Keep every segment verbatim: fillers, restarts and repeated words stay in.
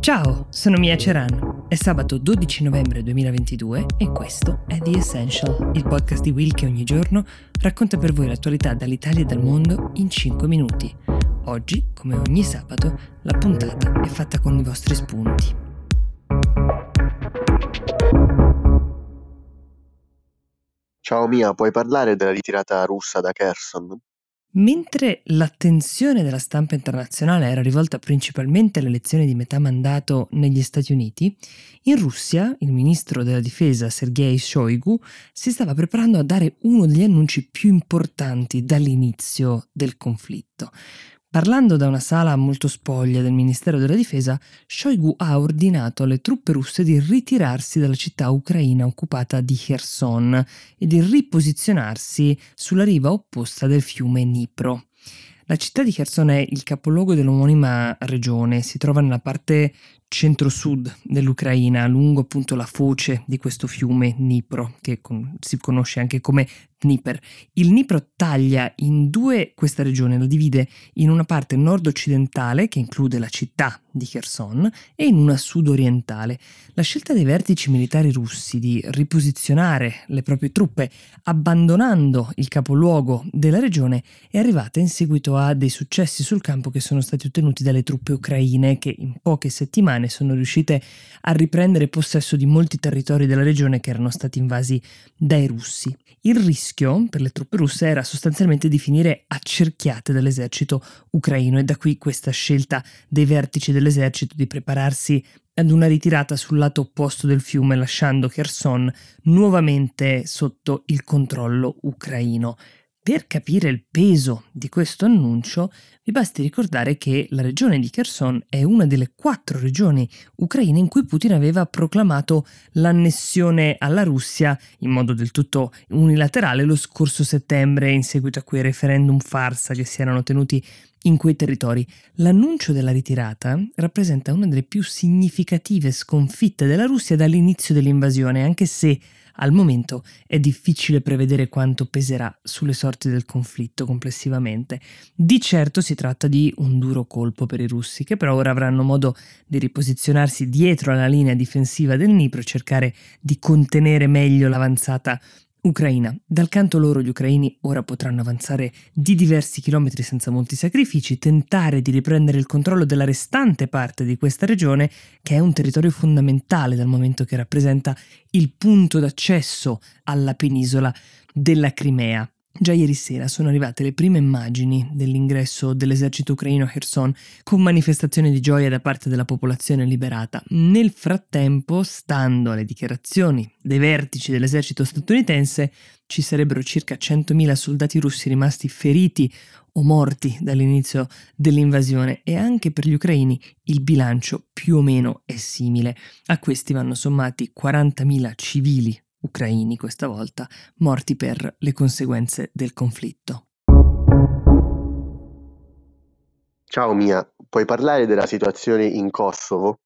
Ciao, sono Mia Ceran. È sabato dodici novembre duemilaventidue e questo è The Essential, il podcast di Will che ogni giorno racconta per voi l'attualità dall'Italia e dal mondo in cinque minuti. Oggi, come ogni sabato, la puntata è fatta con i vostri spunti. Ciao Mia, puoi parlare della ritirata russa da Kherson? Mentre l'attenzione della stampa internazionale era rivolta principalmente alle elezioni di metà mandato negli Stati Uniti, in Russia il ministro della difesa Sergei Shoigu si stava preparando a dare uno degli annunci più importanti dall'inizio del conflitto. Parlando da una sala molto spoglia del Ministero della Difesa, Shoigu ha ordinato alle truppe russe di ritirarsi dalla città ucraina occupata di Kherson e di riposizionarsi sulla riva opposta del fiume Dnipro. La città di Kherson è il capoluogo dell'omonima regione, si trova nella parte centro-sud dell'Ucraina, lungo appunto la foce di questo fiume Dnipro, che con- si conosce anche come Dniper. Il Dnipro taglia in due questa regione, la divide in una parte nord-occidentale, che include la città di Kherson, e in una sud-orientale. La scelta dei vertici militari russi di riposizionare le proprie truppe abbandonando il capoluogo della regione è arrivata in seguito a dei successi sul campo che sono stati ottenuti dalle truppe ucraine, che in poche settimane sono riuscite a riprendere possesso di molti territori della regione che erano stati invasi dai russi. Il rischio per le truppe russe era sostanzialmente di finire accerchiate dall'esercito ucraino, e da qui questa scelta dei vertici dell'esercito di prepararsi ad una ritirata sul lato opposto del fiume, lasciando Kherson nuovamente sotto il controllo ucraino. Per capire il peso di questo annuncio, vi basti ricordare che la regione di Kherson è una delle quattro regioni ucraine in cui Putin aveva proclamato l'annessione alla Russia in modo del tutto unilaterale lo scorso settembre, in seguito a quei referendum farsa che si erano tenuti in quei territori. L'annuncio della ritirata rappresenta una delle più significative sconfitte della Russia dall'inizio dell'invasione, anche se al momento è difficile prevedere quanto peserà sulle sorti del conflitto complessivamente. Di certo si tratta di un duro colpo per i russi, che però ora avranno modo di riposizionarsi dietro alla linea difensiva del Dnipro e cercare di contenere meglio l'avanzata ucraina. Dal canto loro, gli ucraini ora potranno avanzare di diversi chilometri senza molti sacrifici, tentare di riprendere il controllo della restante parte di questa regione, che è un territorio fondamentale dal momento che rappresenta il punto d'accesso alla penisola della Crimea. Già ieri sera sono arrivate le prime immagini dell'ingresso dell'esercito ucraino a Kherson, con manifestazioni di gioia da parte della popolazione liberata. Nel frattempo, stando alle dichiarazioni dei vertici dell'esercito statunitense, ci sarebbero circa centomila soldati russi rimasti feriti o morti dall'inizio dell'invasione, e anche per gli ucraini il bilancio più o meno è simile. A questi vanno sommati quarantamila civili ucraini, questa volta morti per le conseguenze del conflitto. Ciao Mia, puoi parlare della situazione in Kosovo?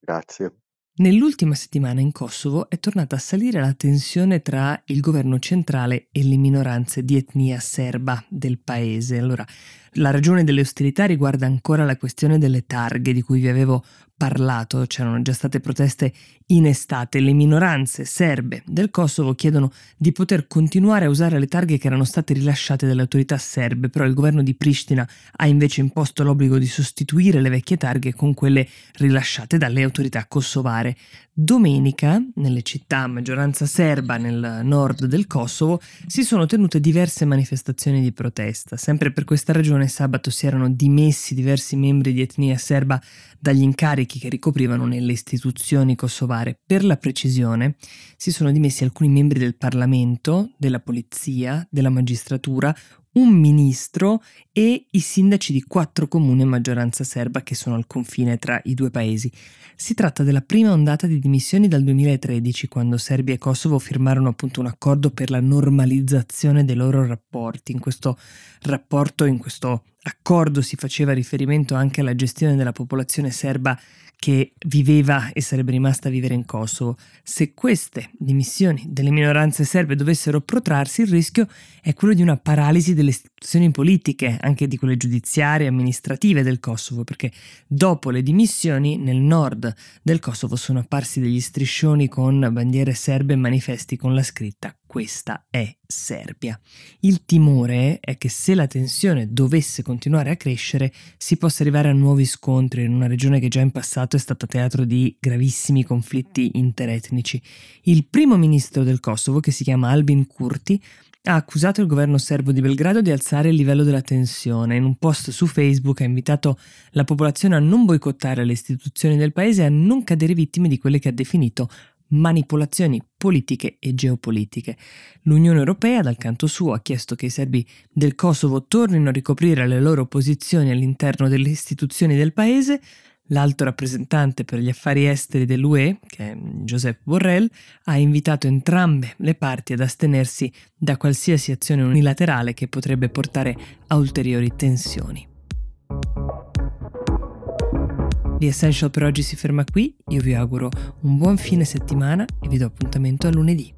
Grazie. Nell'ultima settimana in Kosovo è tornata a salire la tensione tra il governo centrale e le minoranze di etnia serba del paese. Allora, la ragione delle ostilità riguarda ancora la questione delle targhe di cui vi avevo parlato. C'erano già state proteste in estate. Le minoranze serbe del Kosovo chiedono di poter continuare a usare le targhe che erano state rilasciate dalle autorità serbe, però il governo di Pristina ha invece imposto l'obbligo di sostituire le vecchie targhe con quelle rilasciate dalle autorità kosovare. Domenica, nelle città a maggioranza serba nel nord del Kosovo, si sono tenute diverse manifestazioni di protesta. Sempre per questa ragione, sabato si erano dimessi diversi membri di etnia serba dagli incarichi che ricoprivano nelle istituzioni kosovare. Per la precisione, si sono dimessi alcuni membri del Parlamento, della polizia, della magistratura, un ministro e i sindaci di quattro comuni a maggioranza serba che sono al confine tra i due paesi. Si tratta della prima ondata di dimissioni dal duemilatredici, quando Serbia e Kosovo firmarono appunto un accordo per la normalizzazione dei loro rapporti. In questo rapporto, in questo accordo si faceva riferimento anche alla gestione della popolazione serba che viveva e sarebbe rimasta a vivere in Kosovo. Se queste dimissioni delle minoranze serbe dovessero protrarsi, il rischio è quello di una paralisi delle istituzioni politiche, anche di quelle giudiziarie e amministrative del Kosovo, perché dopo le dimissioni nel nord del Kosovo sono apparsi degli striscioni con bandiere serbe e manifesti con la scritta "Questa è Serbia". Il timore è che se la tensione dovesse continuare a crescere si possa arrivare a nuovi scontri in una regione che già in passato è stata teatro di gravissimi conflitti interetnici. Il primo ministro del Kosovo, che si chiama Albin Kurti, ha accusato il governo serbo di Belgrado di alzare il livello della tensione. In un post su Facebook ha invitato la popolazione a non boicottare le istituzioni del paese e a non cadere vittime di quelle che ha definito manipolazioni politiche e geopolitiche. L'Unione Europea, dal canto suo, ha chiesto che i serbi del Kosovo tornino a ricoprire le loro posizioni all'interno delle istituzioni del paese. L'alto rappresentante per gli affari esteri dell'U E, che è Josep Borrell, ha invitato entrambe le parti ad astenersi da qualsiasi azione unilaterale che potrebbe portare a ulteriori tensioni. The Essential per oggi si ferma qui, io vi auguro un buon fine settimana e vi do appuntamento a lunedì.